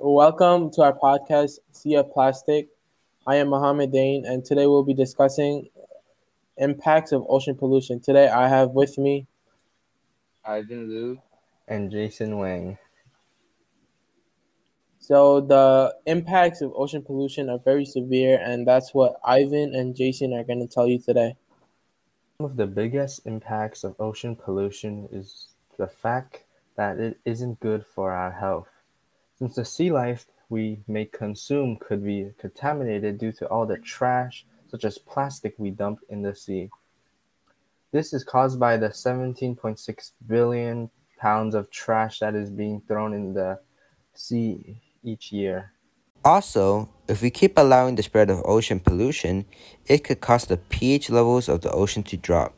Welcome to our podcast, Sea of Plastic. I am Muhammad Dane, and today we'll be discussing impacts of ocean pollution. Today I have with me Ivan Liu and Jason Wang. So the impacts of ocean pollution are very severe, and that's what Ivan and Jason are going to tell you today. One of the biggest impacts of ocean pollution is the fact that it isn't good for our health. Since the sea life we may consume could be contaminated due to all the trash, such as plastic, we dump in the sea. This is caused by the 17.6 billion pounds of trash that is being thrown in the sea each year. Also, if we keep allowing the spread of ocean pollution, it could cause the pH levels of the ocean to drop.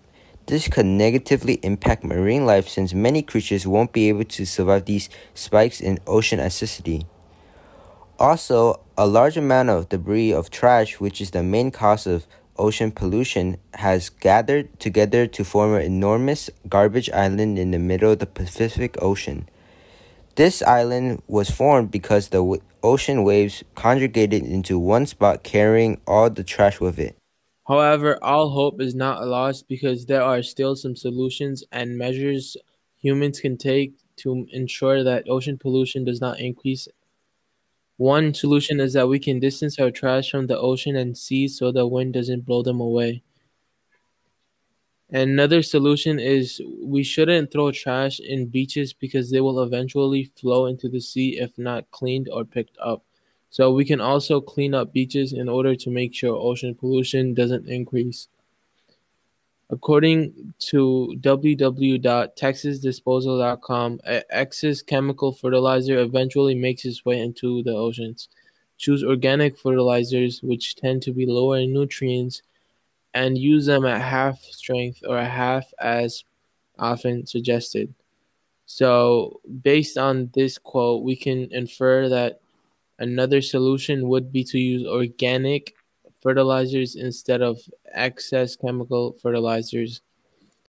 This could negatively impact marine life since many creatures won't be able to survive these spikes in ocean acidity. Also, a large amount of debris of trash, which is the main cause of ocean pollution, has gathered together to form an enormous garbage island in the middle of the Pacific Ocean. This island was formed because the ocean waves congregated into one spot, carrying all the trash with it. However, all hope is not lost because there are still some solutions and measures humans can take to ensure that ocean pollution does not increase. One solution is that we can distance our trash from the ocean and sea so the wind doesn't blow them away. Another solution is we shouldn't throw trash in beaches because they will eventually flow into the sea if not cleaned or picked up. So we can also clean up beaches in order to make sure ocean pollution doesn't increase. According to www.texasdisposal.com, excess chemical fertilizer eventually makes its way into the oceans. Choose organic fertilizers, which tend to be lower in nutrients, and use them at half strength or half as often suggested. So based on this quote, we can infer that another solution would be to use organic fertilizers instead of excess chemical fertilizers.